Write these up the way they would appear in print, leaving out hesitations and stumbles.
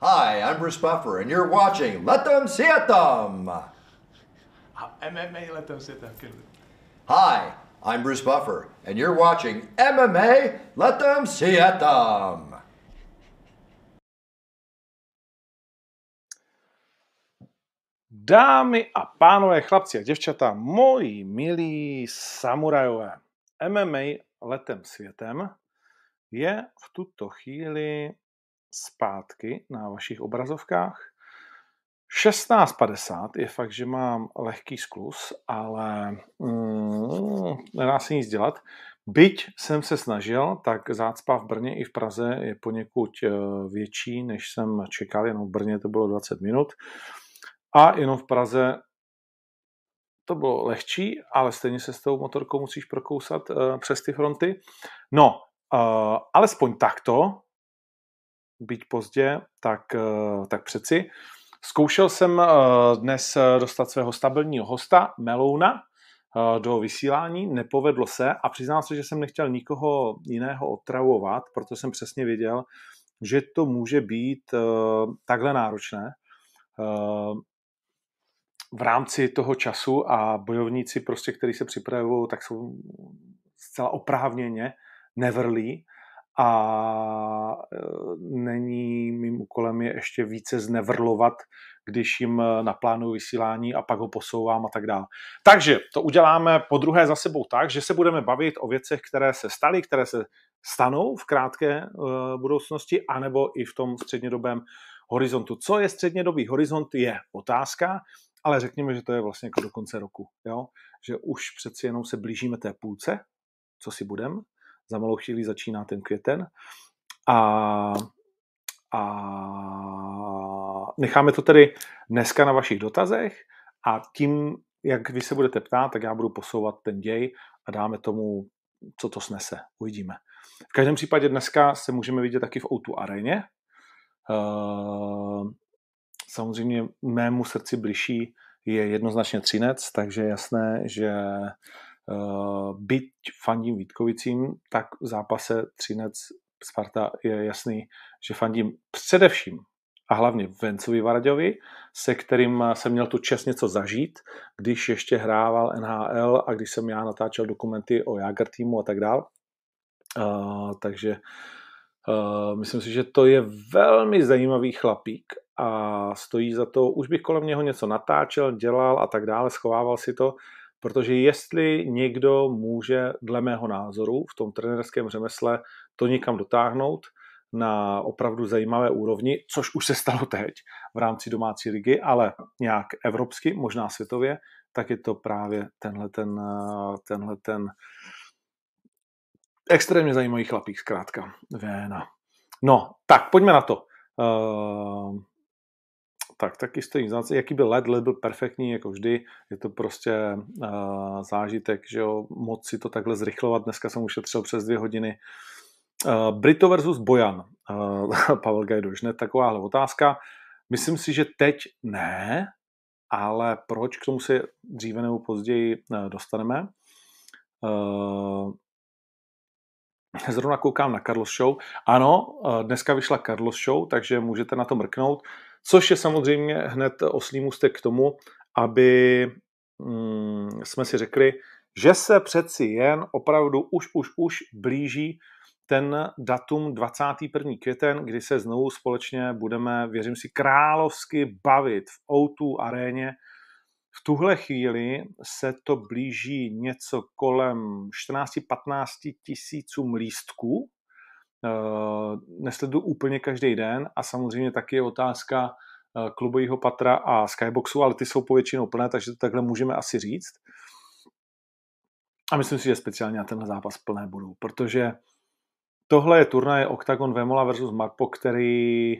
Hi, I'm Bruce Buffer and you're watching Letem Světem. MMA letem světem. Hi, I'm Bruce Buffer and you're watching MMA letem světem. Dámy a pánové, chlapci a děvčata, moji milí samurajové, MMA letem světem je v tuto chvíli zpátky na vašich obrazovkách. 16:50, je fakt, že mám lehký skluz, ale nedá se nic dělat. Byť jsem se snažil, tak zácpa v Brně i v Praze je poněkud větší, než jsem čekal, jenom v Brně to bylo 20 minut. A jenom v Praze to bylo lehčí, ale stejně se s tou motorkou musíš prokousat přes ty fronty. No, alespoň takto, byť pozdě, tak přeci. Zkoušel jsem dnes dostat svého stabilního hosta, Melouna, do vysílání. Nepovedlo se a přiznám se, že jsem nechtěl nikoho jiného otravovat, protože jsem přesně věděl, že to může být takhle náročné v rámci toho času a bojovníci, prostě, kteří se připravují, tak jsou zcela oprávněně nevrlí a není mým úkolem je ještě více znevrlovat, když jim naplánuju vysílání a pak ho posouvám a tak dále. Takže to uděláme podruhé za sebou tak, že se budeme bavit o věcech, které se staly, které se stanou v krátké budoucnosti anebo i v tom střednědobém horizontu. Co je střednědobý horizont, je otázka, ale řekněme, že to je vlastně jako do konce roku. Jo? Že už přeci jenom se blížíme té půlce, co si budem. Za malou chvíli začíná ten květen. A necháme to tedy dneska na vašich dotazech a tím, jak vy se budete ptát, tak já budu posouvat ten děj a dáme tomu, co to snese. Uvidíme. V každém případě dneska se můžeme vidět taky v O2 Aréně. Samozřejmě mému srdci bližší je jednoznačně Třinec, takže jasné, že byť fandím Vítkovicím, tak v zápase Třinec Sparta je jasný, že fandím především a hlavně Vencovi Varaďovi, se kterým jsem měl tu čest něco zažít, když ještě hrával NHL a když jsem já natáčel dokumenty o Jágr týmu a tak dál. Takže myslím si, že to je velmi zajímavý chlapík a stojí za to, už bych kolem něho něco natáčel, dělal a tak dále, schovával si to, protože jestli někdo může, dle mého názoru, v tom trenérském řemesle to někam dotáhnout na opravdu zajímavé úrovni, což už se stalo teď v rámci domácí ligy, ale nějak evropsky, možná světově, tak je to právě tenhle ten extrémně zajímavý chlapík, zkrátka. Véna. No, tak pojďme na to. Tak, taky stojí za to. Jaký byl led byl perfektní, jako vždy. Je to prostě zážitek, že jo, moc si to takhle zrychlovat. Dneska jsem ušetřil přes 2 hodiny. Brito versus Bojan. Pavel Gajdoš, ne takováhle otázka. Myslím si, že teď ne, ale proč? K tomu se dříve nebo později dostaneme. Zrovna koukám na Carlos Show. Ano, dneska vyšla Carlos Show, takže můžete na to mrknout. Což je samozřejmě hned oslý můstek k tomu, aby jsme si řekli, že se přeci jen opravdu už blíží ten datum 21. květen, kdy se znovu společně budeme, věřím si, královsky bavit v O2 aréně. V tuhle chvíli se to blíží něco kolem 14-15 tisícům lístků. Nesleduji úplně každý den a samozřejmě taky je otázka klubového patra a skyboxu, ale ty jsou povětšinou plné, takže to takhle můžeme asi říct. A myslím si, že speciálně na tenhle zápas plné budou, protože tohle je turnaj Octagon Vémola versus Marpo, který,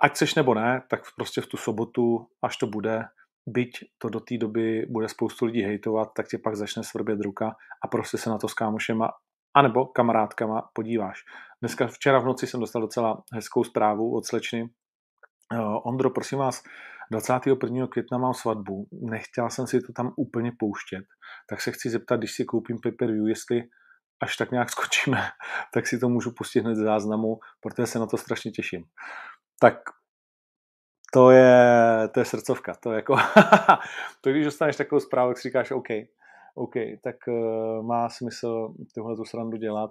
ať seš nebo ne, tak prostě v tu sobotu, až to bude, byť to do té doby bude spoustu lidí hejtovat, tak tě pak začne svrbět ruka a prostě se na to s kámošema anebo kamarádkama podíváš. Včera v noci jsem dostal docela hezkou zprávu od slečny. Ondro, prosím vás, 21. května mám svatbu, nechtěl jsem si to tam úplně pouštět, tak se chci zeptat, když si koupím pay-per-view, jestli až tak nějak skočíme, tak si to můžu pustit hned z záznamu, protože se na to strašně těším. tak to je srdcovka. To je jako to, když dostaneš takovou zprávu, tak si říkáš OK, tak má smysl tuhle tu srandu dělat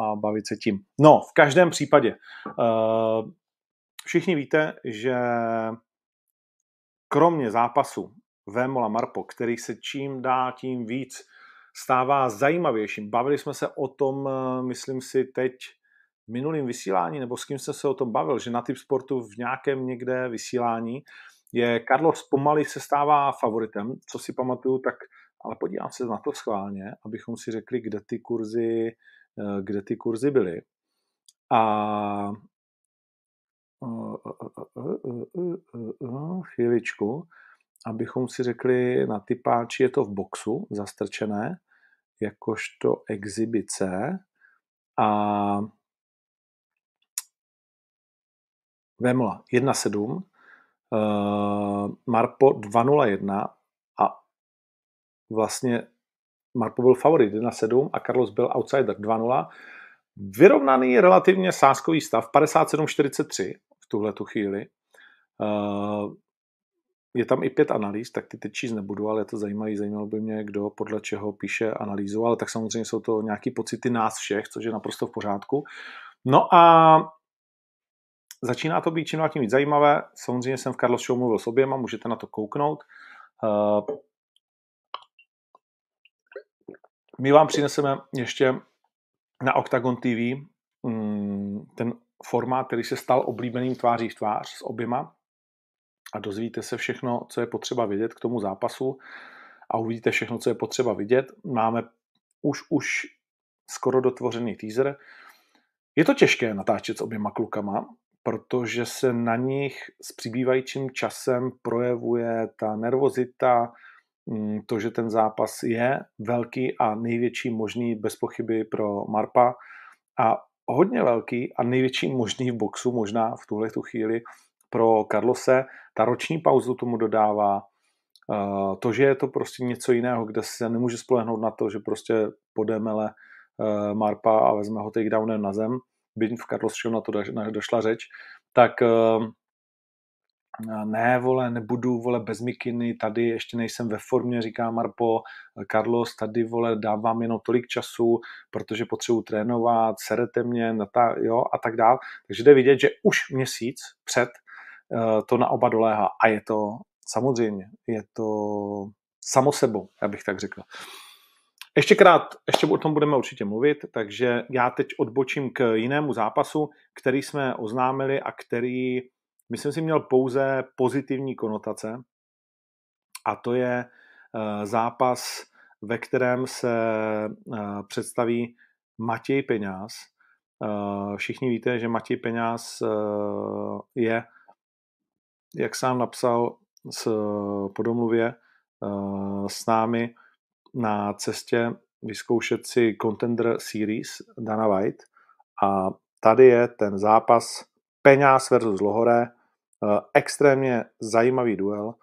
a bavit se tím. No, v každém případě všichni víte, že kromě zápasu Vémola Marpo, který se čím dál tím víc stává zajímavějším. Bavili jsme se o tom, myslím si, teď v minulém vysílání, nebo s kým jsem se o tom bavil, že na Tip Sportu v nějakém někde vysílání je Carlos pomalu se stává favoritem, co si pamatuju, tak ale podívám se na to schválně, abychom si řekli, kde ty kurzy byly. A chvíličku, abychom si řekli, na tipáči je to v boxu zastrčené, jakožto exibice a Vémola 1.7, Marpo 2.01 a vlastně Marpo byl favorit 1.7 a Carlos byl outsider 2.0. Vyrovnaný relativně sázkový stav 57.43 v tuhle tu chvíli. Je tam i 5 analýz, tak ty teď číst nebudu, ale je to zajímalo by mě, kdo podle čeho píše analýzu, ale tak samozřejmě jsou to nějaké pocity nás všech, což je naprosto v pořádku. No a začíná to být čím dál tím víc zajímavé. Samozřejmě jsem v Carlos Show mluvil s oběma, můžete na to kouknout. My vám přineseme ještě na Octagon TV ten formát, který se stal oblíbeným tváří v tvář s oběma. A dozvíte se všechno, co je potřeba vidět k tomu zápasu a uvidíte všechno, co je potřeba vidět. Máme už skoro dotvořený teaser. Je to těžké natáčet s oběma klukama, protože se na nich s přibývajícím časem projevuje ta nervozita, to, že ten zápas je velký a největší možný bez pochyby pro Marpa a hodně velký a největší možný v boxu možná v tuhle tu chvíli pro Carlose. Ta roční pauzu tomu dodává to, že je to prostě něco jiného, kde se nemůže spolehnout na to, že prostě podemele Marpa a vezme ho takedownem na zem, byť v Carlos Show na to došla řeč, tak nebudu bez mikiny, tady ještě nejsem ve formě, říká Marpo, Carlos, tady dávám jenom tolik času, protože potřebuji trénovat, serete mě, jo, a tak dál. Takže jde vidět, že už měsíc před to na oba doléhá a je to samozřejmě, je to samo sebou, já bych tak řekl. Ještě o tom budeme určitě mluvit, takže já teď odbočím k jinému zápasu, který jsme oznámili a který, myslím si, měl pouze pozitivní konotace a to je zápas, ve kterém se představí Matěj Peňhas. Všichni víte, že Matěj Peňhas je, jak sám napsal po domluvě s námi, na cestě vyzkoušet si Contender Series Dana White a tady je ten zápas Peňhas versus Lohoré, extrémně zajímavý duel.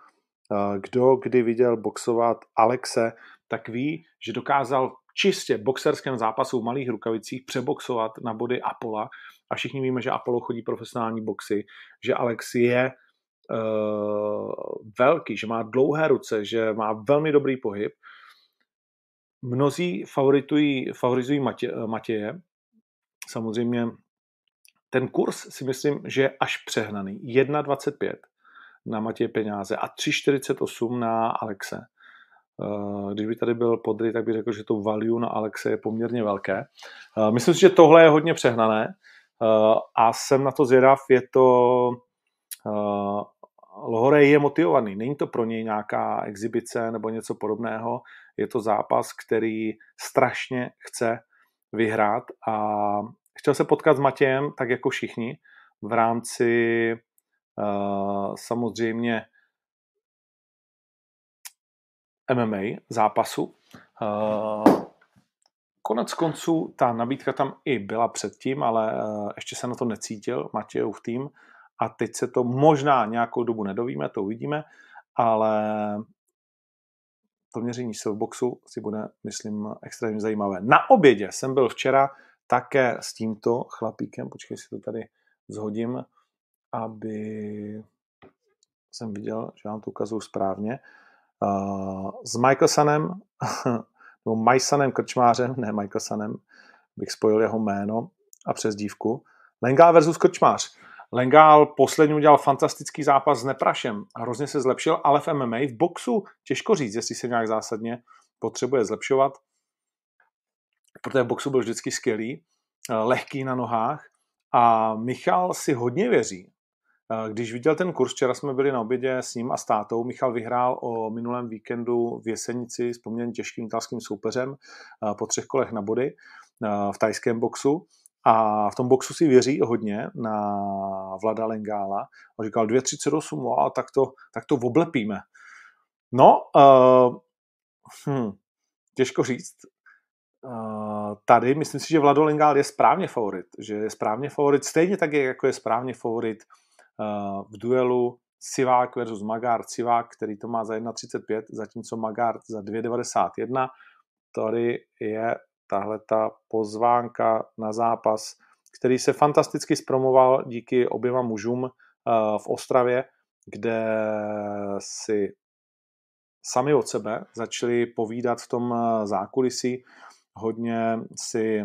Kdo kdy viděl boxovat Alexe, tak ví, že dokázal čistě boxerském zápasu v malých rukavicích přeboxovat na body Apolla a všichni víme, že Apollo chodí profesionální boxy, že Alex je velký, že má dlouhé ruce, že má velmi dobrý pohyb. Mnozí favorizují Matěje. Samozřejmě ten kurz si myslím, že je až přehnaný. 1,25 na Matěje Peňhase a 3,48 na Alexe. Když by tady byl Podry, tak bych řekl, že to value na Alexe je poměrně velké. Myslím si, že tohle je hodně přehnané a jsem na to zvědav. Je to... Lohoré je motivovaný, není to pro něj nějaká exibice nebo něco podobného, je to zápas, který strašně chce vyhrát a chtěl se potkat s Matějem, tak jako všichni, v rámci samozřejmě MMA zápasu. Konec konců ta nabídka tam i byla předtím, ale ještě se na to necítil Matějův tým. A teď se to možná nějakou dobu nedovíme, to uvidíme, ale to měření sil v boxu si bude, myslím, extrémně zajímavé. Na obědě jsem byl včera také s tímto chlapíkem, počkej si to tady zhodím, aby jsem viděl, že vám to ukazuju správně. S Michaelsonem, nebo Majsanem Krčmářem, ne Michaelsonem, bych spojil jeho jméno a přezdívku. Lengal versus Krčmář. Lengal posledně udělal fantastický zápas s Neprašem. Hrozně se zlepšil, ale v MMA, v boxu, těžko říct, jestli se nějak zásadně potřebuje zlepšovat. Protože v boxu byl vždycky skvělý, lehký na nohách. A Michal si hodně věří. Když viděl ten kurz, včera jsme byli na obědě s ním a s tátou, Michal vyhrál o minulém víkendu v Jesenici s poměrně těžkým italským soupeřem po 3 kolech na body v thajském boxu. A v tom boxu si věří hodně na Vlada Lengála. On říkal 2,38, a tak to oblepíme. No, těžko říct. Tady myslím si, že Vlado Lengál je správně favorit. Že je správně favorit, stejně tak, jako je správně favorit v duelu Sivák versus Magard. Sivák, který to má za 1,35, zatímco Magard za 2,91. Tady je tahleta pozvánka na zápas, který se fantasticky zpromoval díky oběma mužům v Ostravě, kde si sami od sebe začali povídat v tom zákulisí, hodně si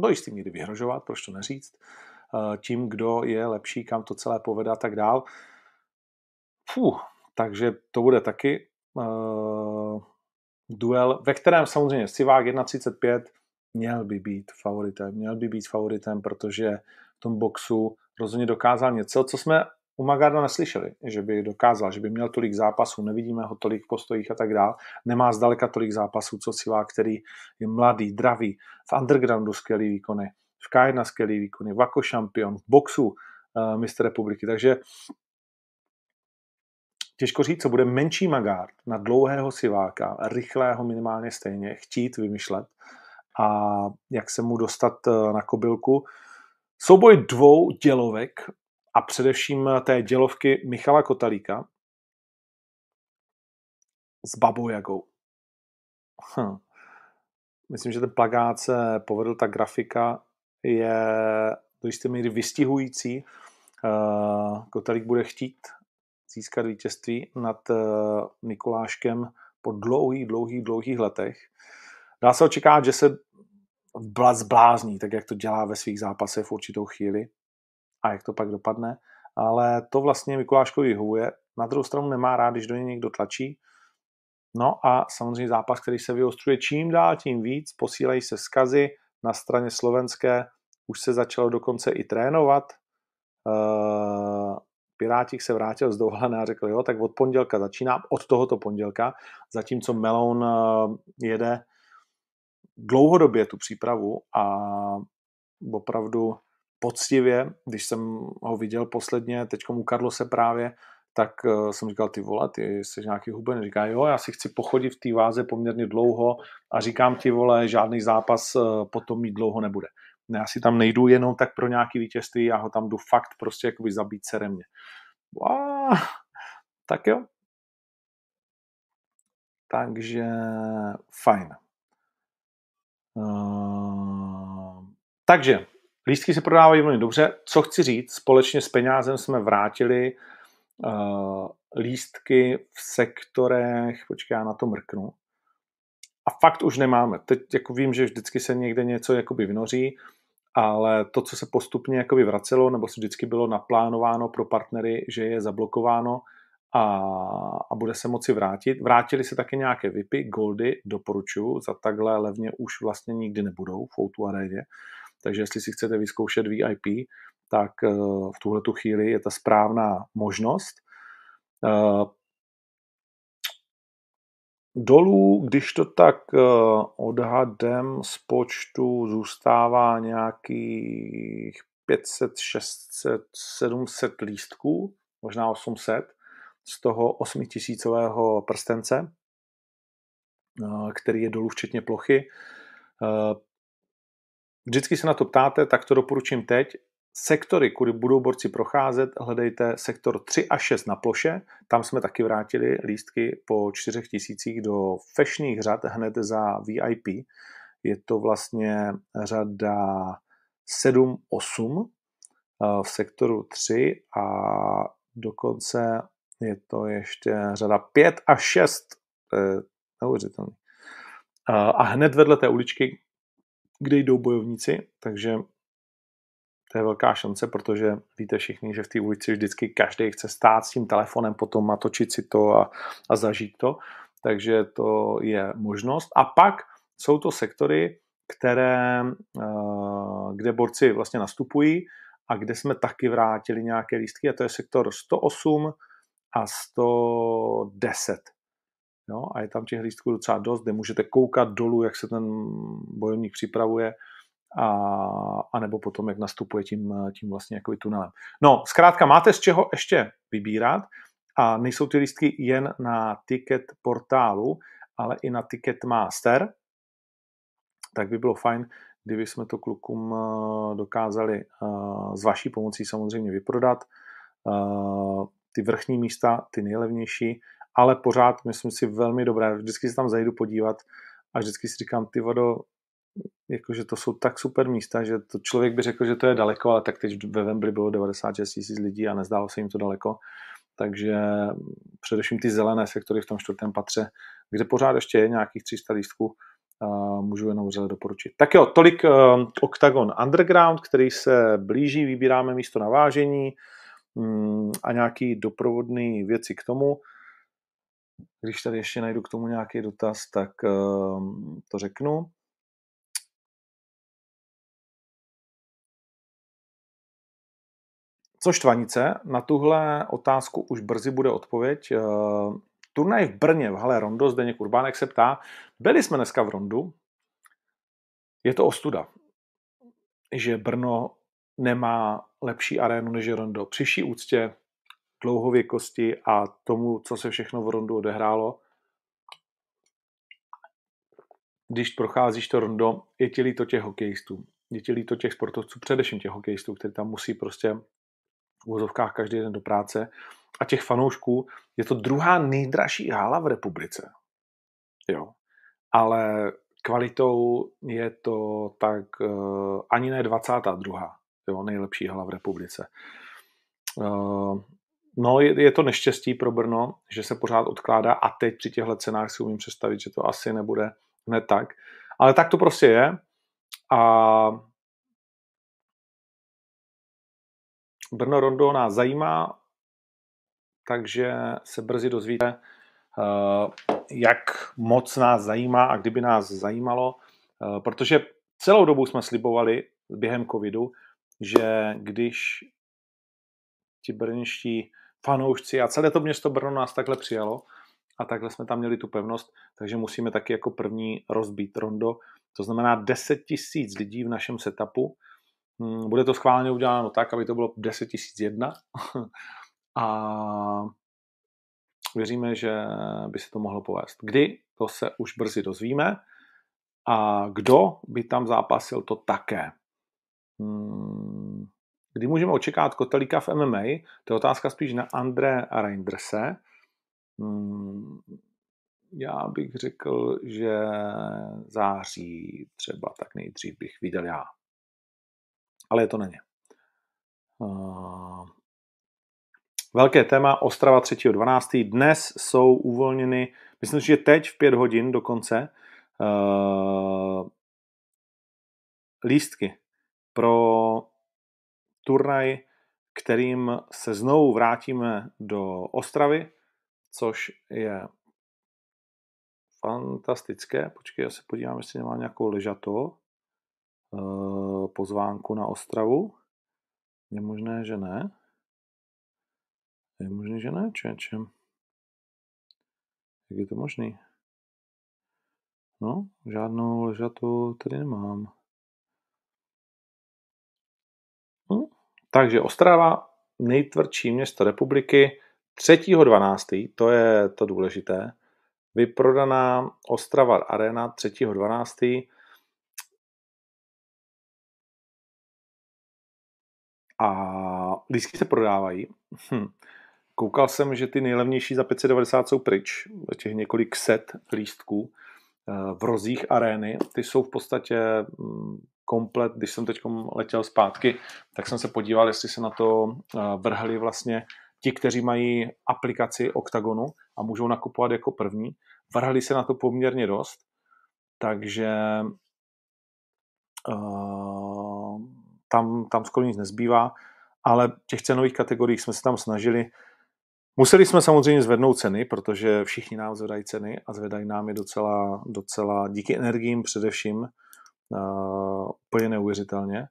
do jistý míry vyhrožovat, proč to neříct, tím, kdo je lepší, kam to celé povede a tak dál. Takže to bude taky duel, ve kterém samozřejmě Sivák 1,35 měl by být favoritem, protože v tom boxu rozhodně dokázal něco, co jsme u Magarda neslyšeli, že by dokázal, že by měl tolik zápasů, nevidíme ho tolik v postojích a tak dál. Nemá zdaleka tolik zápasů, co Sivák, který je mladý, dravý, v undergroundu skvělý výkony, v K1 skvělý výkony, Vako šampion, v boxu mistr republiky. Takže těžko říct, co bude menší Magard na dlouhého Siváka, rychlého minimálně stejně, chtít vymyšlet a jak se mu dostat na kobylku. Souboj 2 dělovek a především té dělovky Michala Kotalíka s Babou Jagou. Myslím, že ten plakát se povedl, ta grafika je do jisté míry vystihující. Kotalík bude chtít získat vítězství nad Mikuláškem po dlouhých letech. Dá se očekávat, že se zblázní, tak jak to dělá ve svých zápasech v určitou chvíli a jak to pak dopadne, ale to vlastně Mikuláškovi vyhovuje. Na druhou stranu nemá rád, když do něj někdo tlačí. No a samozřejmě zápas, který se vyostruje čím dál, tím víc, posílají se vzkazy na straně slovenské, už se začalo dokonce i trénovat. Pirátik se vrátil z dovolené a řekl, jo, tak od pondělka začínám, od tohoto pondělka, zatímco Meloun jede dlouhodobě tu přípravu a opravdu poctivě, když jsem ho viděl posledně, teďkom u Carlose právě, tak jsem říkal, ty vole, ty jsi nějaký huben. Říká, jo, já si chci pochodit v té váze poměrně dlouho a říkám ti, vole, žádný zápas potom mít dlouho nebude. Já si tam nejdu jenom tak pro nějaký vítězství, já ho tam jdu fakt prostě jakoby zabít seremně. Tak jo. Takže fajn. Takže lístky se prodávají velmi dobře. Co chci říct, společně s penězem jsme vrátili lístky v sektorech, počkej, já na to mrknu. A fakt už nemáme. Teď jako vím, že vždycky se někde něco jakoby vynoří, ale to, co se postupně jakoby vracelo, nebo se vždycky bylo naplánováno pro partnery, že je zablokováno a bude se moci vrátit. Vrátili se taky nějaké VIPy, goldy, doporučuju, za takhle levně už vlastně nikdy nebudou v O2 aréně. Takže jestli si chcete vyzkoušet VIP, tak v tuhletu chvíli je ta správná možnost. Dolů, když to tak odhadem z počtu zůstává nějakých 500, 600, 700 lístků, možná 800, z toho 8 000 prstence, který je dolů včetně plochy. Vždycky se na to ptáte, tak to doporučím teď. Sektory, kudy budou borci procházet, hledejte sektor 3 a 6 na ploše. Tam jsme taky vrátili lístky po 4 000 do fešních řad hned za VIP. Je to vlastně řada 7-8 v sektoru 3 a dokonce je to ještě řada 5 a 6. Neuvěřitelný. A hned vedle té uličky, kde jdou bojovníci, takže to je velká šance, protože víte všichni, že v té ulici vždycky každý chce stát s tím telefonem potom a točit si to a zažít to. Takže to je možnost. A pak jsou to sektory, kde borci vlastně nastupují a kde jsme taky vrátili nějaké lístky, a to je sektor 108 a 110. Jo, a je tam těch lístků docela dost, kde můžete koukat dolů, jak se ten bojovník připravuje a nebo potom, jak nastupuje tím vlastně jakoby tunelem. No, zkrátka máte z čeho ještě vybírat a nejsou ty lístky jen na ticket portálu, ale i na Ticketmaster, tak by bylo fajn, kdyby jsme to klukům dokázali s vaší pomocí samozřejmě vyprodat. Ty vrchní místa, ty nejlevnější, ale pořád myslím si velmi dobré. Vždycky se tam zajdu podívat a vždycky si říkám, ty vodo, jakože to jsou tak super místa, že to člověk by řekl, že to je daleko, ale tak teď ve Wembley bylo 96 000 lidí a nezdálo se jim to daleko. Takže především ty zelené sektory v tom 4. patře, kde pořád ještě je nějakých 300 lístků, můžu jenom vřele doporučit. Tak jo, tolik Octagon Underground, který se blíží, vybíráme místo na vážení a nějaký doprovodný věci k tomu. Když tady ještě najdu k tomu nějaký dotaz, tak to řeknu. Co Štvanice? Na tuhle otázku už brzy bude odpověď. Turnaj v Brně v hale Rondo, Zdeněk Urbánek se ptá, byli jsme dneska v Rondu, je to ostuda, že Brno nemá lepší arénu než je Rondo. Při vší úctě, dlouhověkosti a tomu, co se všechno v Rondu odehrálo, když procházíš to Rondo, je ti líto těch hokejistů, je ti líto těch sportovců, především těch hokejistů, kteří tam musí prostě v uvozovkách každý den do práce, a těch fanoušků, je to druhá nejdražší hala v republice. Jo. Ale kvalitou je to tak ani ne 22. Jo, nejlepší hala v republice. No, je to neštěstí pro Brno, že se pořád odkládá a teď při těchto cenách si umím představit, že to asi nebude hned tak. Ale tak to prostě je. A Brno Rondo nás zajímá, takže se brzy dozvíte, jak moc nás zajímá a kdyby nás zajímalo, protože celou dobu jsme slibovali během covidu, že když ti brněští fanoušci a celé to město Brno nás takhle přijalo a takhle jsme tam měli tu pevnost, takže musíme taky jako první rozbít Rondo, to znamená 10 000 lidí v našem setupu. Bude to schválně uděláno tak, aby to bylo 10 001 a věříme, že by se to mohlo povést. Kdy? To se už brzy dozvíme a kdo by tam zápasil, to také. Kdy můžeme očekávat Kotalíka v MMA? To je otázka spíš na André Reinderse. Já bych řekl, že září třeba, tak nejdřív bych viděl já. Ale je to na ně. Velké téma Ostrava 3.12. Dnes jsou uvolněny, myslím, že teď v 5 hodin dokonce, lístky pro turnaj, kterým se znovu vrátíme do Ostravy, což je fantastické. Počkej, já se podívám, jestli nemám nějakou ležatou pozvánku na Ostravu. Je možné, že ne. Je možné, že ne? Čečem. Jak je to možný? No, žádnou ležatou tady nemám. Takže Ostrava, nejtvrdší město republiky, 3.12., to je to důležité, vyprodaná Ostrava Arena 3.12. A lístky se prodávají. Koukal jsem, že ty nejlevnější za 590 jsou pryč, těch několik set lístků v rozích arény. Ty jsou v podstatě komplet, když jsem teď letěl zpátky, tak jsem se podíval, jestli se na to vrhli vlastně ti, kteří mají aplikaci Octagonu a můžou nakupovat jako první. Vrhli se na to poměrně dost, takže tam skoro nic nezbývá, ale těch cenových kategoriích jsme se tam snažili. Museli jsme samozřejmě zvednout ceny, protože všichni nám zvedají ceny a zvedají nám je docela díky energiím především úplně neuvěřitelně.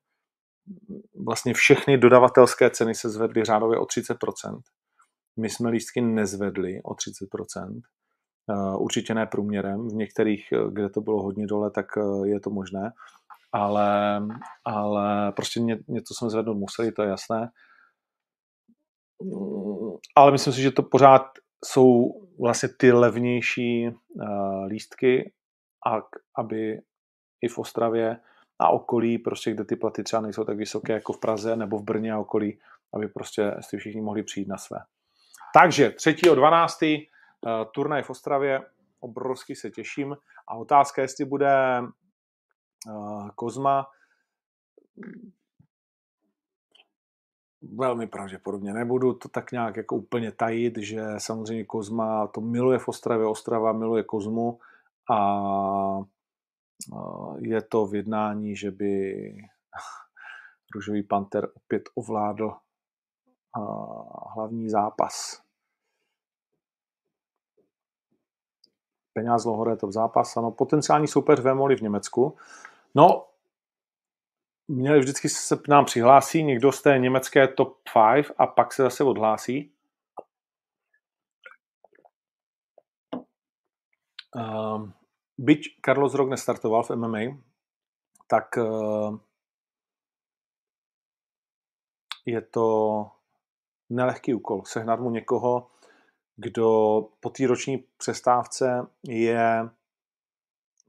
Vlastně všechny dodavatelské ceny se zvedly řádově o 30%. My jsme lístky nezvedli o 30%. Určitě ne průměrem. V některých, kde to bylo hodně dole, tak je to možné. Ale prostě něco jsme zvednout museli, to je jasné. Ale myslím si, že to pořád jsou vlastně ty levnější lístky, aby i v Ostravě a okolí, prostě kde ty platy třeba nejsou tak vysoké jako v Praze nebo v Brně a okolí, aby prostě si všichni mohli přijít na své. Takže 3.12. turnaj v Ostravě, obrovsky se těším a otázka, jestli bude Kozma, velmi pravděpodobně nebudu to tak nějak jako úplně tajit, že samozřejmě Kozma to miluje v Ostravě, Ostrava miluje Kozmu a je to v jednání, že by Růžový panter opět ovládl hlavní zápas. Peňhas Lohoré to v zápas, ano, potenciální soupeř Vémoly v Německu. No, měli vždycky se k nám přihlásí někdo z té německé top 5 a pak se zase odhlásí. Byť Carlos rok nestartoval v MMA, tak je to nelehký úkol sehnat mu někoho, kdo po té roční přestávce je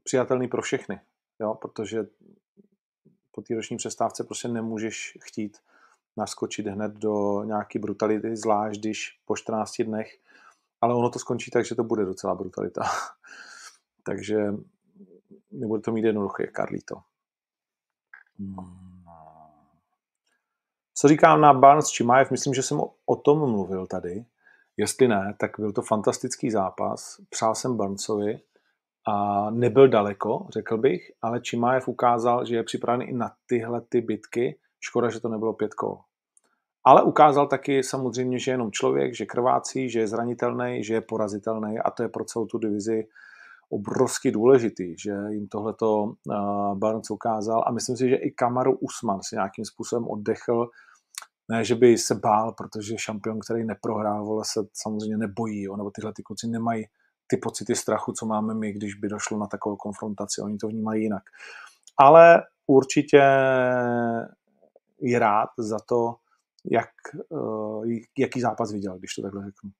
přijatelný pro všechny. Jo? Protože po té roční přestávce prostě nemůžeš chtít naskočit hned do nějaké brutality, zvlášť když po 14 dnech, ale ono to skončí tak, že to bude docela brutalita. Takže nebude to mít jednoduché, Carlito. Co říkám na Barnes či Majev? Myslím, že jsem o tom mluvil tady. Jestli ne, tak byl to fantastický zápas. Přál jsem Barnesovi a nebyl daleko, řekl bych, ale Čimájev ukázal, že je připravený i na tyhle ty bitky. Škoda, že to nebylo 5 kol. Ale ukázal taky samozřejmě, že je jenom člověk, že krvácí, že je zranitelný, že je porazitelný a to je pro celou tu divizi obrovsky důležitý, že jim tohleto Barnes ukázal a myslím si, že i Kamaru Usman si nějakým způsobem oddechl, ne, že by se bál, protože šampion, který neprohrál, vole, se samozřejmě nebojí, jo, nebo tyhle ty kluci nemají ty pocity strachu, co máme my, když by došlo na takovou konfrontaci, oni to vnímají jinak. Ale určitě je rád za to, jaký zápas viděl, když to takhle řeknu.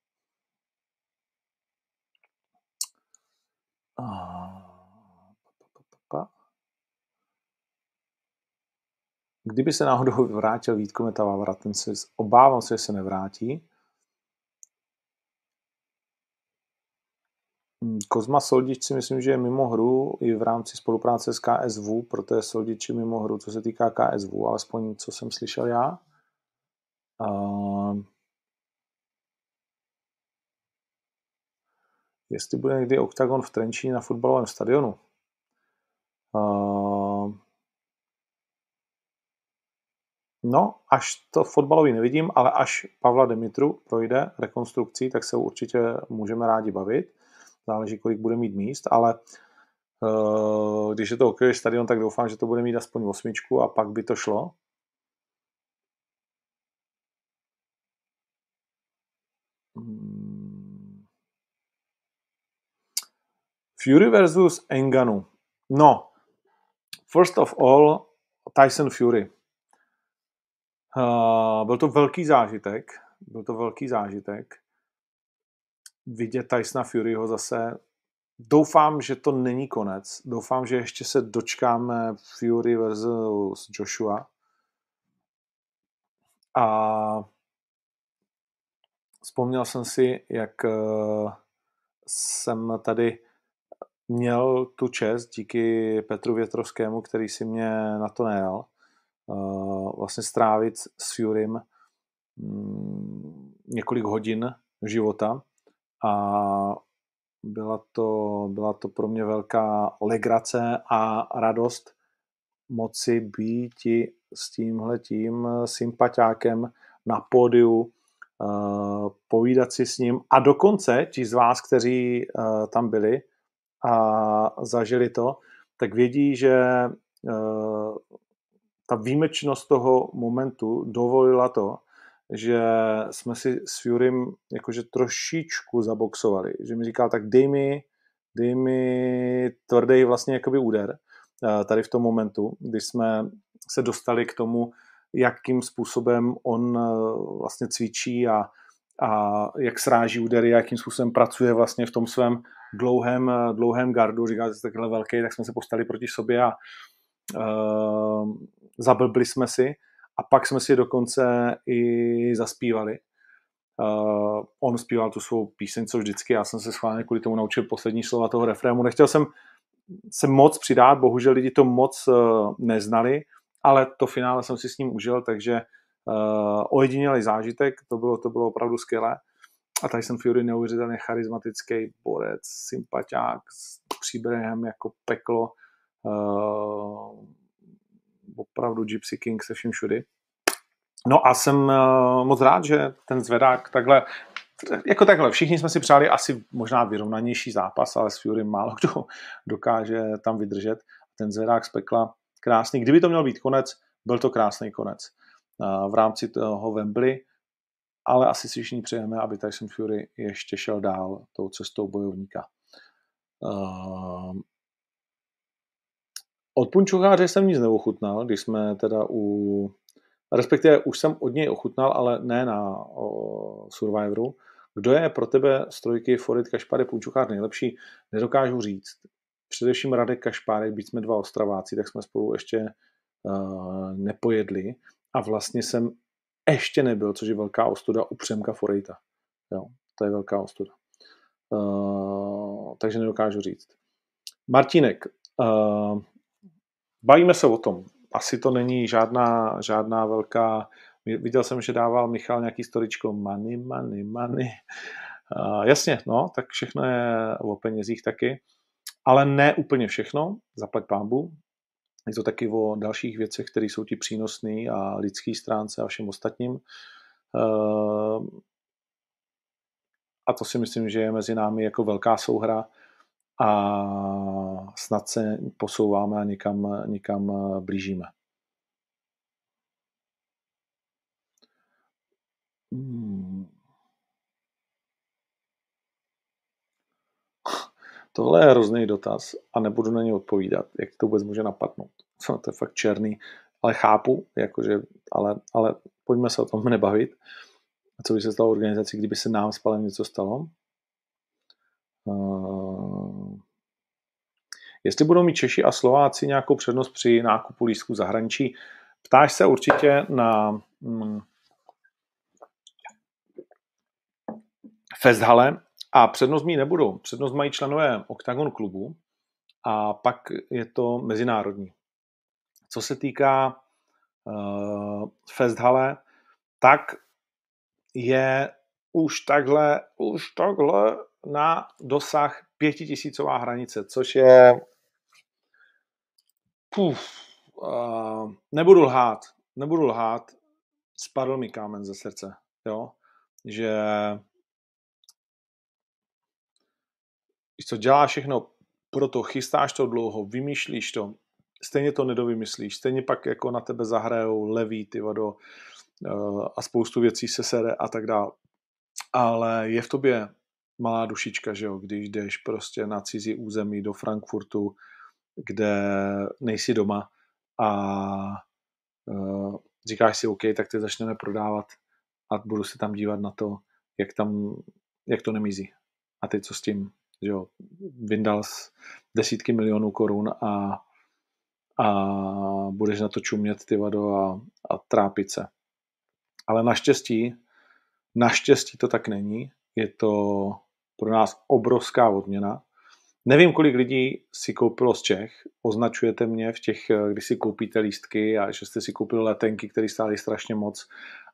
Kdyby se náhodou vrátil Vítkovice, obávám se, že se nevrátí. Kozma Soldič si myslím, že je mimo hru i v rámci spolupráce s KSV, proto je Soldič mimo hru, co se týká KSV, alespoň co jsem slyšel já. Jestli bude někdy Octagon v Trenčíně na fotbalovém stadionu. No, až to fotbalový nevidím, ale až Pavla Demitru projde rekonstrukcí, tak se určitě můžeme rádi bavit. Záleží, kolik bude mít míst, ale když je to hokejový stadion, tak doufám, že to bude mít aspoň 8 a pak by to šlo. Fury versus Ngannou. No, first of all, Tyson Fury. Byl to velký zážitek. Vidět Tysona Furyho zase. Doufám, že to není konec. Doufám, že ještě se dočkáme Fury versus Joshua. A vzpomněl jsem si, jak jsem tady měl tu čest díky Petru Větrovskému, který si mě na to najal, vlastně strávit s Furym několik hodin života a byla to pro mě velká legrace a radost moci být s tímhletím sympaťákem na pódiu, povídat si s ním a dokonce ti z vás, kteří tam byli a zažili to, tak vědí, že ta výjimečnost toho momentu dovolila to, že jsme si s Furym jakože trošičku zaboxovali. Že mi říkal, tak dej mi tvrdý vlastně jakoby úder tady v tom momentu, kdy jsme se dostali k tomu, jakým způsobem on vlastně cvičí a jak sráží údery, jakým způsobem pracuje vlastně v tom svém dlouhém gardu. Říkal, že jsi takhle velký, tak jsme se postali proti sobě a zablbli jsme si. A pak jsme si dokonce i zaspívali. On zpíval tu svou píseň, co vždycky. Já jsem se schválně kvůli tomu naučil poslední slova toho refrému. Nechtěl jsem se moc přidat, bohužel lidi to moc neznali, ale to finále jsem si s ním užil, takže ojedinělý zážitek, to bylo opravdu skvělé. A Tyson Fury neuvěřitelně charismatický borec, sympaťák s příběhem jako peklo, opravdu Gypsy King se vším všudy. No a jsem moc rád, že ten zvedák takhle, jako takhle, všichni jsme si přáli asi možná vyrovnanější zápas, ale s Furym málo kdo dokáže tam vydržet. Ten zvedák z pekla krásný. Kdyby to měl být konec, byl to krásný konec v rámci toho Wembley, ale asi si všichni přejeme, aby Tyson Fury ještě šel dál tou cestou bojovníka. Od punčucháře jsem nic neochutnal, když jsme teda respektive už jsem od něj ochutnal, ale ne na Survivoru. Kdo je pro tebe z trojky Forit Kašpárek punčuchář nejlepší? Nedokážu říct. Především Radek Kašpárek, byť jsme dva Ostraváci, tak jsme spolu ještě nepojedli a vlastně jsem ještě nebyl, což je velká ostuda, u Přemka Forejta. Jo, to je velká ostuda. Takže nedokážu říct. Martínek, bavíme se o tom. Asi to není žádná velká... Viděl jsem, že dával Michal nějaký storičko money. Jasně, no, tak všechno je o penězích taky. Ale ne úplně všechno, zaplať pánbu. Je to taky o dalších věcech, které jsou ti přínosné a lidský stránce a všem ostatním. A to si myslím, že je mezi námi jako velká souhra a snad se posouváme a někam blížíme. Tohle je hrozný dotaz a nebudu na něj odpovídat, jak to vůbec může napadnout. To je fakt černý, ale chápu, jakože, ale pojďme se o tom nebavit. Co by se stalo v organizaci, kdyby se nám s Palem něco stalo? Jestli budou mít Češi a Slováci nějakou přednost při nákupu lístků zahraničí, ptáš se určitě na Festhalle a přednost mít nebudou. Přednost mají členové Octagon klubu a pak je to mezinárodní. Co se týká Festhalle, tak je už takhle na dosah 5000 hranice, což je... Nebudu lhát, spadl mi kámen ze srdce, jo? Že co děláš všechno pro to, chystáš to dlouho, vymýšlíš to, stejně to nedovymyslíš, stejně pak jako na tebe zahrajou levý, ty vado, a spoustu věcí se sere a tak dále. Ale je v tobě malá dušička, že jo, když jdeš prostě na cizí území do Frankfurtu, kde nejsi doma a říkáš si OK, tak teď začneme prodávat a budu se tam dívat na to, jak to nemizí. A teď co s tím? Že jo, vyndal desítky milionů korun a budeš na to čumět, ty vado, a trápit se. Ale naštěstí to tak není. Je to pro nás obrovská odměna Nevím, kolik lidí si koupilo z Čech. Označujete mě v těch, když si koupíte lístky a že jste si koupili letenky, které stály strašně moc.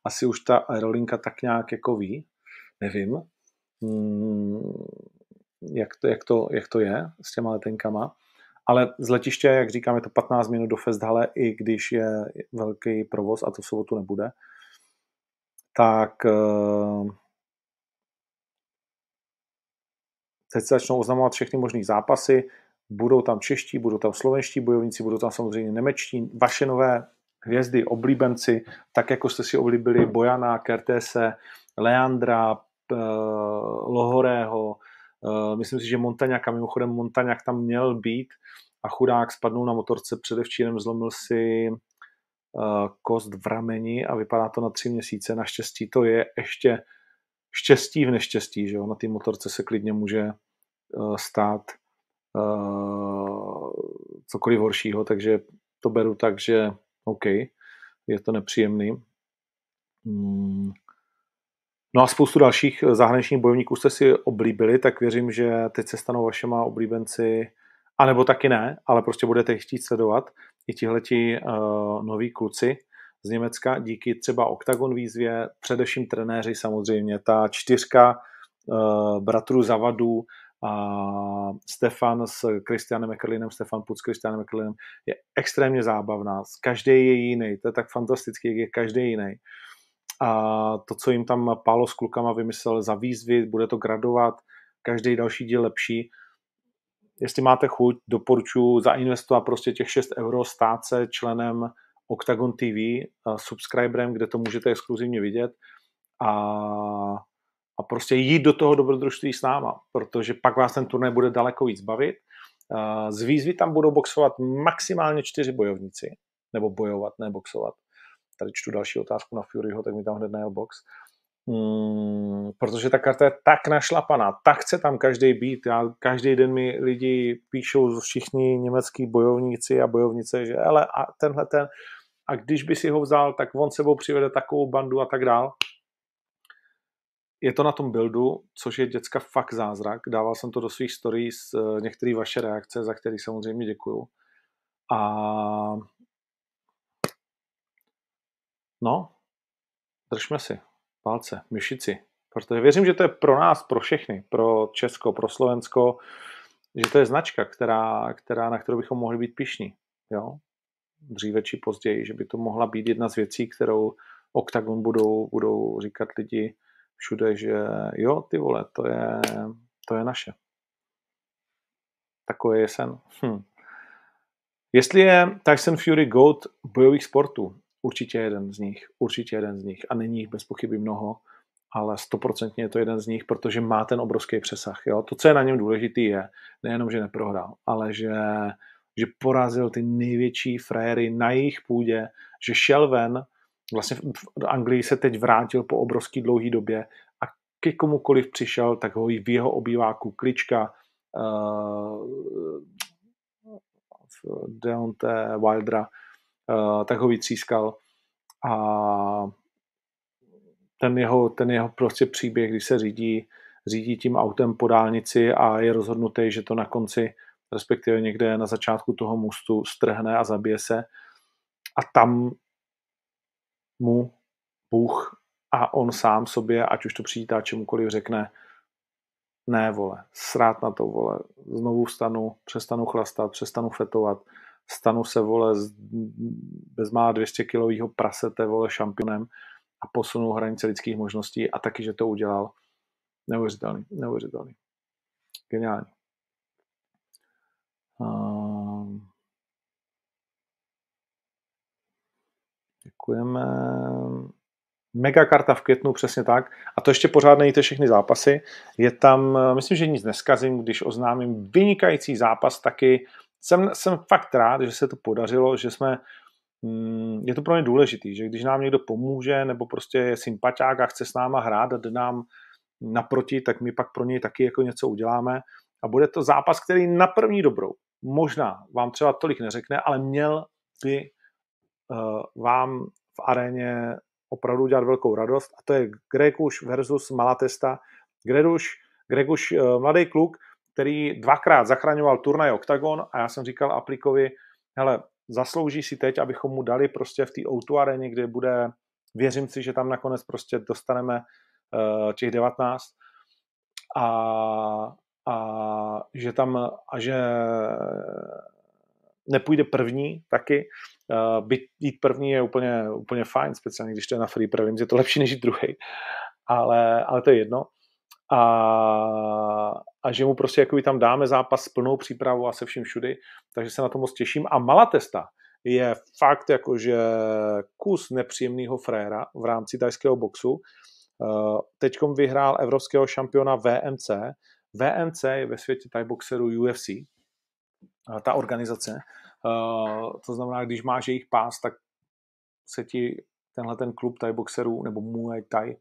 Asi už ta aerolinka tak nějak jako ví. Nevím, jak to je s těma letenkama. Ale z letiště, jak říkám, je to 15 minut do Festhalle, i když je velký provoz, a to v sobotu nebude. Tak teď se začnou oznamovat všechny možné zápasy. Budou tam čeští, budou tam slovenští bojovníci, budou tam samozřejmě němečtí, vaše nové hvězdy, oblíbenci, tak jako jste si oblíbili Bojana, Kertése, Leandra, Lohorého. Myslím si, že Montaňáka, mimochodem Montaňák tam měl být a chudák spadnul na motorce předevčírem, zlomil si kost v rameni a vypadá to na 3 měsíce. Naštěstí to je ještě štěstí v neštěstí, že jo? Na té motorce se klidně může stát cokoliv horšího, takže to beru tak, že OK, je to nepříjemný. No a spoustu dalších zahraničních bojovníků jste si oblíbili, tak věřím, že teď se stanou vašema oblíbenci, anebo taky ne, ale prostě budete chtít sledovat i tihleti noví kluci z Německa, díky třeba Octagon výzvě, především trenéři samozřejmě, ta 4 bratrů Zavadů a Stefan s Kristianem Ekerlinem, Stefan Puc s Kristianem Ekerlinem je extrémně zábavná, každý je jiný, to je tak fantastický, jak je každý jiný. A to, co jim tam Pálo s klukama vymyslel za výzvy, bude to gradovat, každý další díl lepší. Jestli máte chuť, doporučuji zainvestovat prostě těch 6 € stát se členem Octagon TV, subscriberem, kde to můžete exkluzivně vidět a prostě jít do toho dobrodružství s náma, protože pak vás ten turnaj bude daleko víc bavit. Z výzvy tam budou boxovat maximálně 4 bojovníci, nebo bojovat, ne boxovat. Tady čtu další otázku na Furyho, tak mi tam hned najel box. Protože ta karta je tak našlapaná, tak chce tam každý být. Každý den mi lidi píšou všichni německý bojovníci a bojovnice, že hele, a tenhle ten, a když by si ho vzal, tak on sebou přivede takovou bandu a tak dál. Je to na tom buildu, což je děcka fakt zázrak. Dával jsem to do svých stories, některé vaše reakce, za které samozřejmě děkuju. A no, držme si palce, myšici, protože věřím, že to je pro nás, pro všechny, pro Česko, pro Slovensko, že to je značka, na kterou bychom mohli být pyšní, jo? Dříve či později, že by to mohla být jedna z věcí, kterou Octagon budou říkat lidi všude, že jo, ty vole, to je naše. Takový je sen. Jestli je Tyson Fury GOAT bojových sportů? Určitě jeden z nich a není jich bez pochyby mnoho, ale 100% je to jeden z nich, protože má ten obrovský přesah. Jo? To, co je na něm důležitý, je nejenom, že neprohrál, ale že porazil ty největší frajery na jejich půdě, že šel ven, vlastně v Anglii se teď vrátil po obrovský dlouhý době a ke komukoliv přišel, tak ho v jeho obýváku Klička, Deontay Wildera, tak ho vytřískal a ten jeho prostě příběh, když se řídí tím autem po dálnici a je rozhodnutý, že to na konci, respektive někde na začátku toho mostu strhne a zabije se a tam mu Bůh a on sám sobě, ať už to přijítá čemukoliv, řekne ne vole, srát na to vole, znovu vstanu, přestanu chlastat, přestanu fetovat, stanu se, vole, bezmála 200-kilového prasete, vole, šampionem a posunou hranice lidských možností a taky, že to udělal. Neuvěřitelný. Geniální. Děkujeme. Mega karta v květnu, přesně tak. A to ještě pořád nejíte všechny zápasy. Je tam, myslím, že nic neskazím, když oznámím vynikající zápas taky. Jsem fakt rád, že se to podařilo, že jsme, je to pro mě důležitý, že když nám někdo pomůže nebo prostě je sympaťák a chce s náma hrát a jde nám naproti, tak my pak pro něj taky jako něco uděláme a bude to zápas, který na první dobrou možná vám třeba tolik neřekne, ale měl by vám v aréně opravdu dělat velkou radost a to je Greguš versus Malatesta. Greguš, mladý kluk, který dvakrát zachraňoval turnaj Octagon a já jsem říkal Aplikovi, hele, zaslouží si teď, abychom mu dali prostě v té O2 aréně, kde bude, věřím si, že tam nakonec prostě dostaneme těch 19 a že tam, a že nepůjde první taky, jít první je úplně fajn, speciálně když to je na free prelims, je to lepší než druhý, ale to je jedno. A že mu prostě jakoby tam dáme zápas s plnou přípravou a se vším všudy, takže se na to moc těším. A Malatesta je fakt jakože kus nepříjemného fréra v rámci tajského boxu. Teďkom vyhrál evropského šampiona VMC. VMC je ve světě tajboxerů UFC, ta organizace. To znamená, když máš jejich pás, tak se ti tenhle ten klub tajboxerů nebo Muay Thai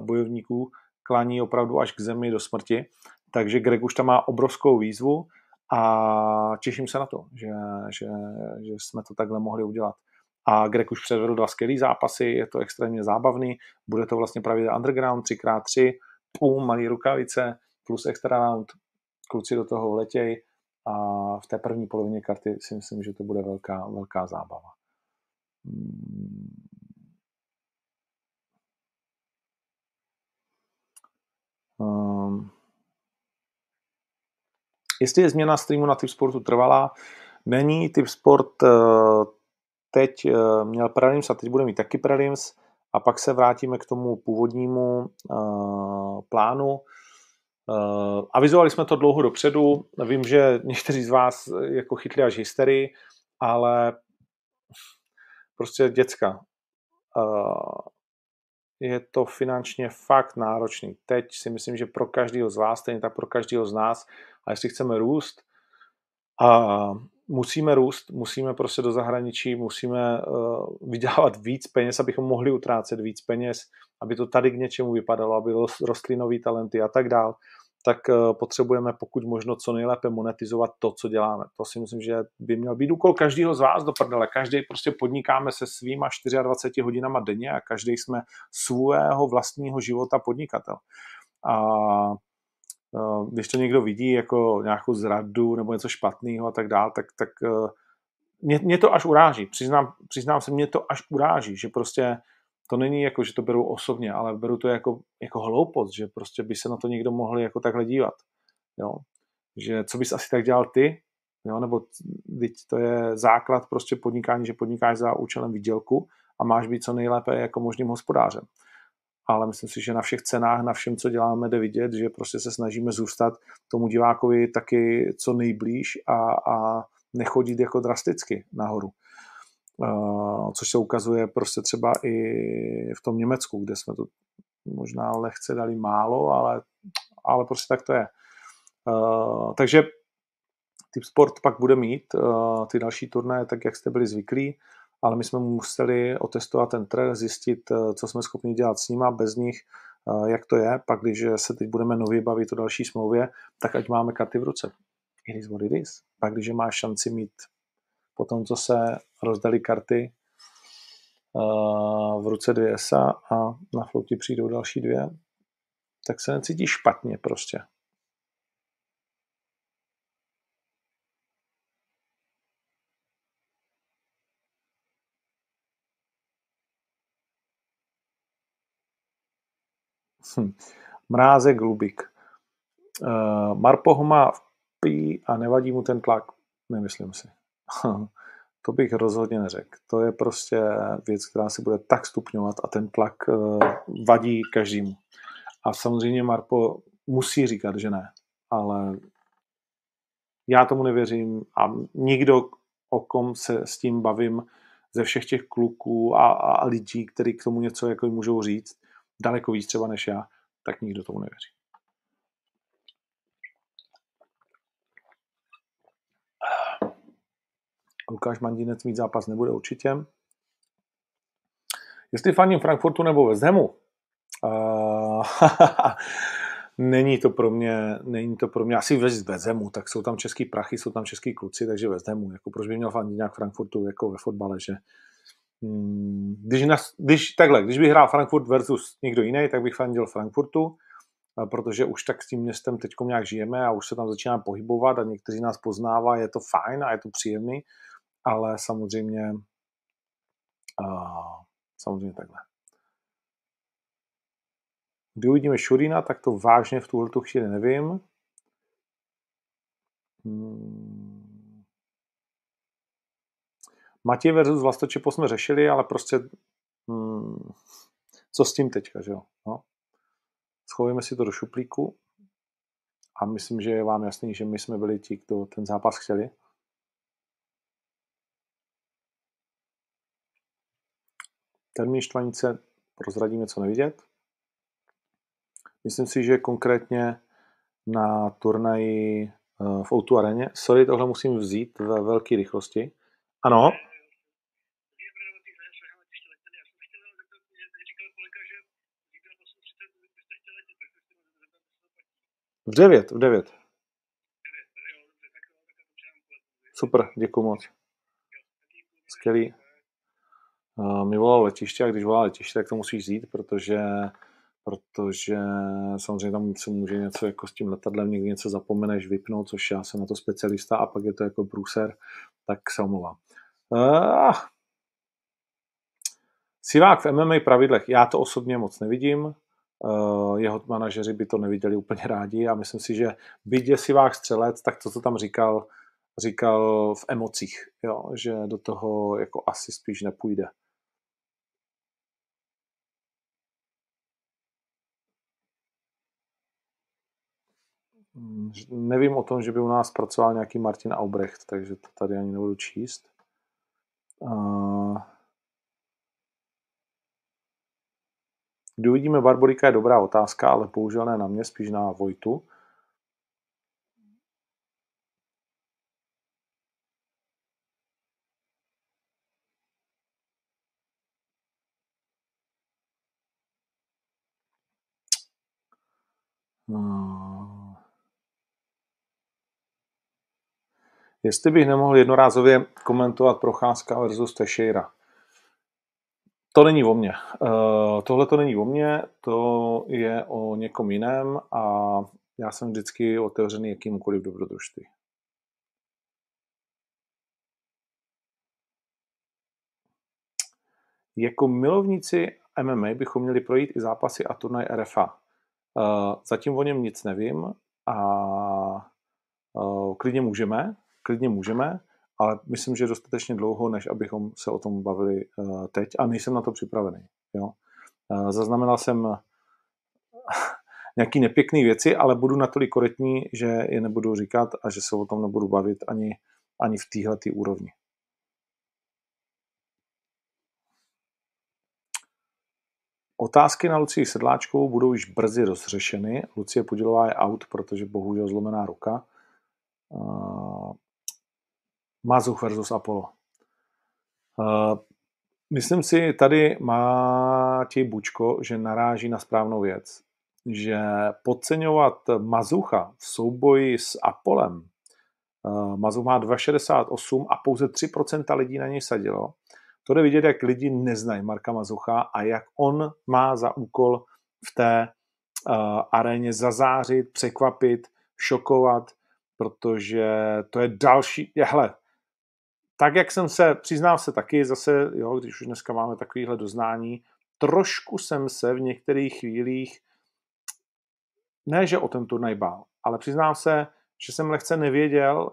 bojovníků klání opravdu až k zemi do smrti. Takže Greg už tam má obrovskou výzvu a těším se na to, že jsme to takhle mohli udělat. A Greg už předvedl 2 skvělý zápasy, je to extrémně zábavný, bude to vlastně právě underground, 3x3, malý rukavice, plus extra round, kluci do toho letěj a v té první polovině karty si myslím, že to bude velká zábava. Jestli je změna streamu na Tipsportu trvalá, není. Tipsport teď měl prelims a teď bude mít taky prelims a pak se vrátíme k tomu původnímu plánu. Avizovali jsme to dlouho dopředu, vím, že někteří z vás jako chytli až hysterii, ale prostě děcka, je to finančně fakt náročný. Teď si myslím, že pro každého z vás, stejně tak pro každého z nás, a jestli chceme růst, musíme růst, musíme prostě do zahraničí, musíme vydělávat víc peněz, abychom mohli utrácet víc peněz, aby to tady k něčemu vypadalo, aby rostly nový talenty a tak dál, tak potřebujeme pokud možno co nejlépe monetizovat to, co děláme. To si myslím, že by měl být úkol každého z vás do prdele. Každý prostě podnikáme se svýma 24 hodinama denně a každý jsme svého vlastního života podnikatel. A když to někdo vidí jako nějakou zradu nebo něco špatného a tak dále, tak mě to až uráží. Přiznám se, mě to až uráží, že prostě to není jako, že to beru osobně, ale beru to jako hloupost, že prostě by se na to někdo mohl jako takhle dívat. Jo? Že co bys asi tak dělal ty? Jo? Nebo teď to je základ prostě podnikání, že podnikáš za účelem výdělku a máš být co nejlépe jako možným hospodářem. Ale myslím si, že na všech cenách, na všem, co děláme, jde vidět, že prostě se snažíme zůstat tomu divákovi taky co nejblíž a nechodit jako drasticky nahoru. Což se ukazuje prostě třeba i v tom Německu, kde jsme to možná lehce dali málo, ale prostě tak to je. Takže Tipsport pak bude mít ty další turnaje, tak jak jste byli zvyklí, ale my jsme museli otestovat ten trh, zjistit, co jsme schopni dělat s nima, bez nich, jak to je. Pak, když se teď budeme nově bavit o další smlouvě, tak ať máme karty v ruce. It is what it is. Pak, když máš šanci mít po tom, co se rozdali karty, v ruce 2 esa a na flouti přijdou další 2, tak se necítíš špatně prostě. Mrázek Lubik. Marpo ho má v pí a nevadí mu ten tlak? Nemyslím si. To bych rozhodně neřekl. To je prostě věc, která se bude tak stupňovat a ten tlak vadí každému. A samozřejmě Marpo musí říkat, že ne. Ale já tomu nevěřím a nikdo, o kom se s tím bavím, ze všech těch kluků a lidí, kteří k tomu něco jako můžou říct, daleko víc třeba než já, tak nikdo tomu nevěří. Lukáš Mandinec mít zápas nebude určitě. Jestli faním Frankfurtu nebo West Hamu? Není to pro mě asi West Hamu, tak jsou tam český prachy, jsou tam český kluci, takže West Hamu. Jako proč by měl fandit nějak Frankfurtu jako ve fotbale, že když bych hrál Frankfurt versus někdo jiný, tak bych fandil Frankfurtu. protože už tak s tím městem teď nějak žijeme a už se tam začínáme pohybovat a někteří nás poznává, je to fajn a je to příjemný, ale samozřejmě takhle. Kdy uvidíme Šurína, tak to vážně v tuhletu chvíli nevím. Matěj versus Vlastočepo jsme řešili, ale prostě co s tím teďka, že jo? No. Schovíme si to do šuplíku a myslím, že je vám jasný, že my jsme byli ti, kdo ten zápas chtěli. Termín Štvanice prozradíme, co nevidět. Myslím si, že konkrétně na turnaji v O2 aréně. Sorry, tohle musím vzít ve velké rychlosti. Ano? V 9. Super, děkuji moc. Skvělý. Mi volalo letiště a když volá letiště, tak to musíš vzít, protože samozřejmě tam se může něco jako s tím letadlem, někdy něco zapomeneš vypnout, což já jsem na to specialista a pak je to jako průser, tak se omlouvám. Sivák v MMA pravidlech, já to osobně moc nevidím, jeho manažeři by to neviděli úplně rádi a myslím si, že byť je Sivák střelec, tak to, co tam říkal v emocích, jo? Že do toho jako asi spíš nepůjde. Nevím o tom, že by u nás pracoval nějaký Martin Aubrecht, takže to tady ani nebudu číst. Kdy uvidíme Barborika je dobrá otázka, ale bohužel ne na mě, spíš na Vojtu. Jestli bych nemohl jednorázově komentovat Procházka versus Teixeira. To není o mně. Tohle to není o mně, to je o někom jiném a já jsem vždycky otevřený jakýmkoliv dobrodružství. Jako milovníci MMA bychom měli projít i zápasy a turnaj RFA. Zatím o něm nic nevím a klidně můžeme, ale myslím, že dostatečně dlouho, než abychom se o tom bavili teď a nejsem na to připravený. Jo? Zaznamenal jsem nějaké nepěkné věci, ale budu natolik korektní, že je nebudu říkat a že se o tom nebudu bavit ani v téhletý úrovni. Otázky na Lucii Sedláčkovou budou již brzy rozřešeny. Lucie Podilová je out, protože bohužel zlomená ruka. Mazuch versus Apollo. Myslím si, tady Matěj Bučko, že naráží na správnou věc, že podceňovat Mazucha v souboji s Apollem, Mazuch má 2,68 a pouze 3% lidí na něj sadilo, to jde vidět, jak lidi neznají Marka Mazucha a jak on má za úkol v té aréně zazářit, překvapit, šokovat, protože to je další, hele, tak jak jsem se, přiznám se taky, zase, jo, když už dneska máme takovýhle doznání, trošku jsem se v některých chvílích, ne, že o ten turnaj bál, ale přiznám se, že jsem lehce nevěděl,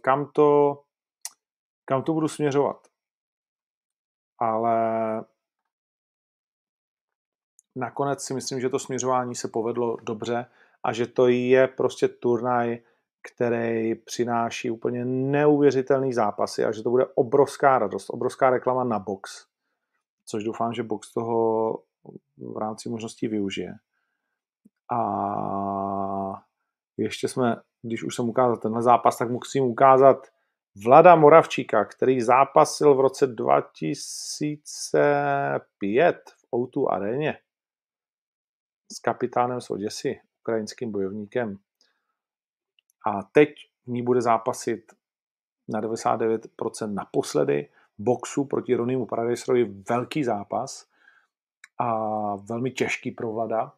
kam to budu směřovat. Ale nakonec si myslím, že to směřování se povedlo dobře a že to je prostě turnaj, který přináší úplně neuvěřitelné zápasy a že to bude obrovská radost, obrovská reklama na box, což doufám, že box toho v rámci možností využije. A ještě jsme, když už jsem ukázal tenhle zápas, tak musím ukázat Vlada Moravčíka, který zápasil v roce 2005 v O2 aréně s kapitánem z Oděsy, ukrajinským bojovníkem. A teď v ní bude zápasit na 99% naposledy boxu proti Ronimu Paradiserovi. Velký zápas a velmi těžký pro Vlada.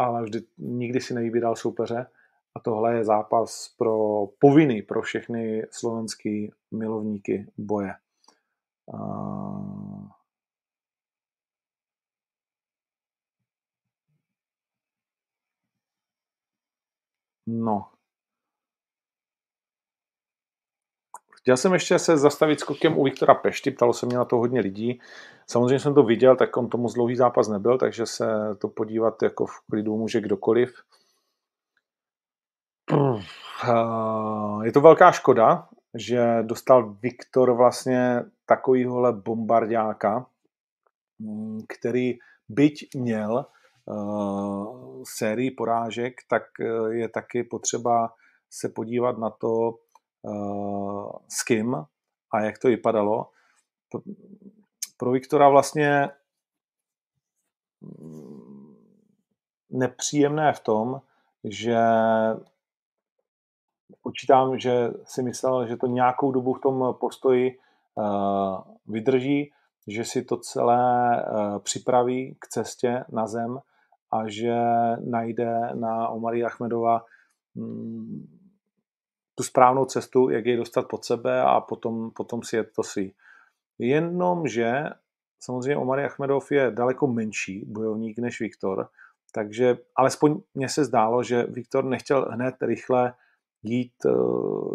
ale nikdy si nevybíral soupeře a tohle je zápas pro povinný pro všechny slovenský milovníky boje. No. Chtěl jsem ještě se zastavit skokem u Viktora Pešty, ptalo se mě na to hodně lidí. Samozřejmě jsem to viděl, tak on to moc dlouhý zápas nebyl, takže se to podívat jako v klidu může kdokoliv. Je to velká škoda, že dostal Viktor vlastně takovýhle bombardáka, který byť měl sérii porážek, tak je taky potřeba se podívat na to, s kým a jak to vypadalo. Pro Viktora vlastně nepříjemné v tom, že počítám, že si myslel, že to nějakou dobu v tom postoji vydrží, že si to celé připraví k cestě na zem a že najde na Omari Ahmedova tu správnou cestu, jak jej dostat pod sebe a potom si je to svý. Jenomže samozřejmě Omari Ahmedov je daleko menší bojovník než Viktor, takže alespoň mně se zdálo, že Viktor nechtěl hned rychle jít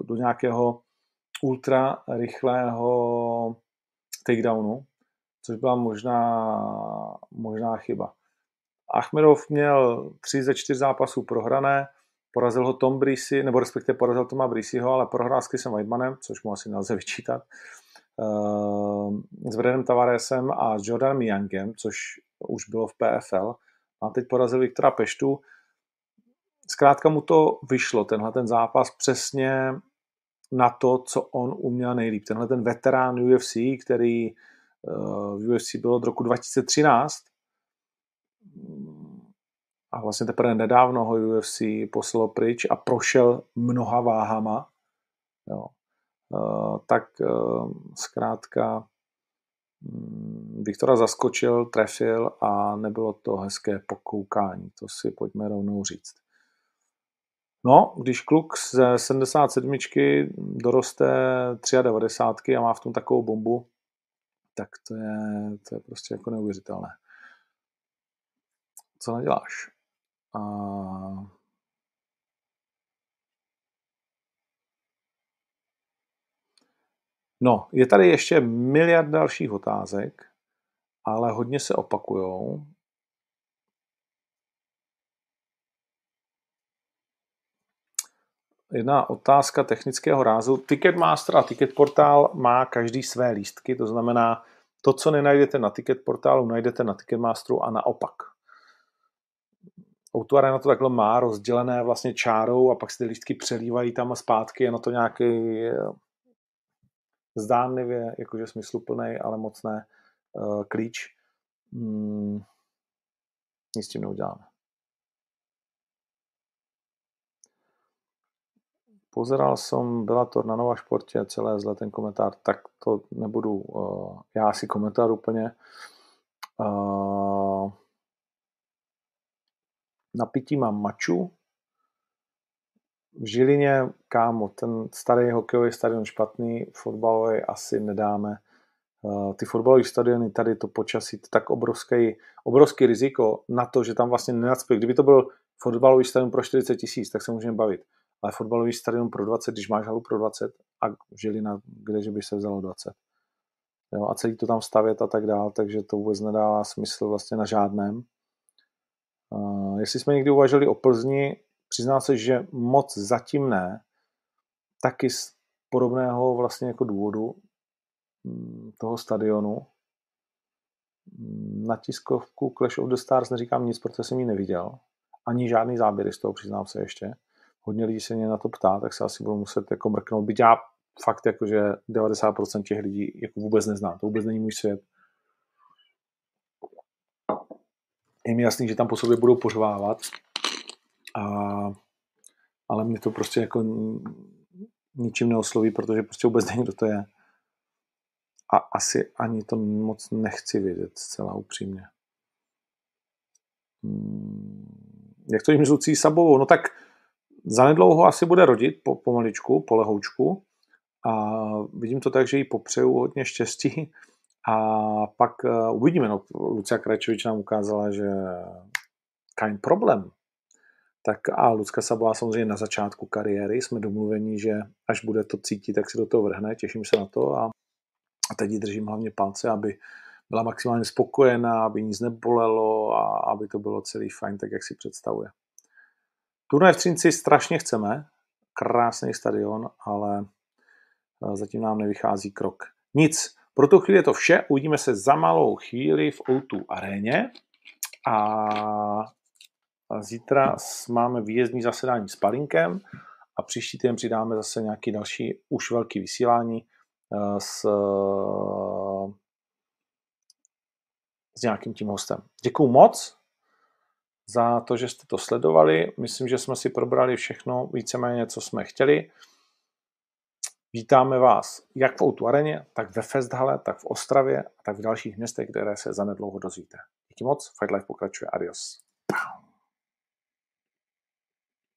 do nějakého ultra rychlého takedownu, což byla možná chyba. Ahmedov měl 3 ze 4 zápasů prohrané, porazil ho Tom Brisi, nebo respektive porazil Toma Brisiho, ale prohrál s Chrisem Weidmanem, což mu asi nelze vyčítat, s Vrenem Tavaresem a s Jordanem Youngem, což už bylo v PFL. A teď porazil Viktora Peštu. Zkrátka mu to vyšlo, tenhle zápas, přesně na to, co on uměl nejlíp. Tenhle ten veterán UFC, který v UFC byl od roku 2013, a vlastně teprve nedávno ho UFC poslalo pryč a prošel mnoha váhama, jo. Zkrátka Viktora zaskočil, trefil a nebylo to hezké pokoukání, to si pojďme rovnou říct. No, když kluk ze 77 doroste 93 a má v tom takovou bombu, tak to je prostě jako neuvěřitelné. Co naděláš? No, je tady ještě miliard dalších otázek, ale hodně se opakujou. Jedna otázka technického rázu. Ticketmaster a Ticketportál má každý své lístky, to znamená, to, co nenajdete na Ticketportálu, najdete na Ticketmasteru a naopak. O2 Aréna to takhle má rozdělené vlastně čárou a pak se ty lístky přelívají tam a zpátky, je na to nějaký zdánlivě, jakože smysluplný, ale moc ne, klíč. Nic s tím neuděláme. Pozeral jsem Bellator na Nova Športě, celé zle ten komentář, tak to nebudu, já si komentář úplně. Na pití mám maču. V Žilině, kámo, ten starý hokejový stadion špatný, fotbalový asi nedáme. Ty fotbalové stadiony, tady to počasí, to tak obrovský riziko na to, že tam vlastně nenacpěl. Kdyby to byl fotbalový stadion pro 40 000, tak se můžeme bavit. Ale fotbalový stadion pro 20, když máš halu pro 20 a Žilina, kdeže by se vzalo 20. Jo, a celý to tam stavět a tak dál, takže to vůbec nedává smysl vlastně na žádném. Jestli jsme někdy uvažili o Plzni, přiznám se, že moc zatím ne, taky z podobného vlastně jako důvodu toho stadionu. Na tiskovku Clash of the Stars neříkám nic, protože jsem ji neviděl. Ani žádný záběry z toho, přiznám se ještě. Hodně lidí se mě na to ptá, tak se asi budu muset jako mrknout. Byť já fakt jako, že 90% těch lidí jako vůbec neznám. To vůbec není můj svět. Je mi jasný, že tam po sobě budou pořvávat, ale mě to prostě jako ničím neosloví, protože prostě vůbec není, kdo to je. A asi ani to moc nechci vědět, zcela upřímně. některým žlucí sabovou. No tak zanedlouho asi bude rodit pomaličku, po lehoučku. A vidím to tak, že jí popřeju hodně štěstí. A pak uvidíme. No, Lucia Krajčevič nám ukázala, že kind problém. Tak a Lucka Sabová samozřejmě na začátku kariéry. Jsme domluveni, že až bude to cítit, tak se do toho vrhne. Těším se na to a teď ji držím hlavně palce, aby byla maximálně spokojená, aby nic nebolelo a aby to bylo celý fajn, tak jak si představuje. Turnaj v Třinci strašně chceme. Krásný stadion, ale zatím nám nevychází krok. Nic. Pro tu chvíli je to vše. Uvidíme se za malou chvíli v O2 aréně. A zítra máme výjezdní zasedání s Palinkem a příští týden přidáme zase nějaký další už velký vysílání s nějakým tím hostem. Děkuju moc za to, že jste to sledovali. Myslím, že jsme si probrali všechno víceméně, co jsme chtěli. Vítáme vás jak v O2 aréně, tak ve Festhalle, tak v Ostravě a tak v dalších městech, které se zanedlouho dozvíte. Díky moc, Fight Life pokračuje, adios.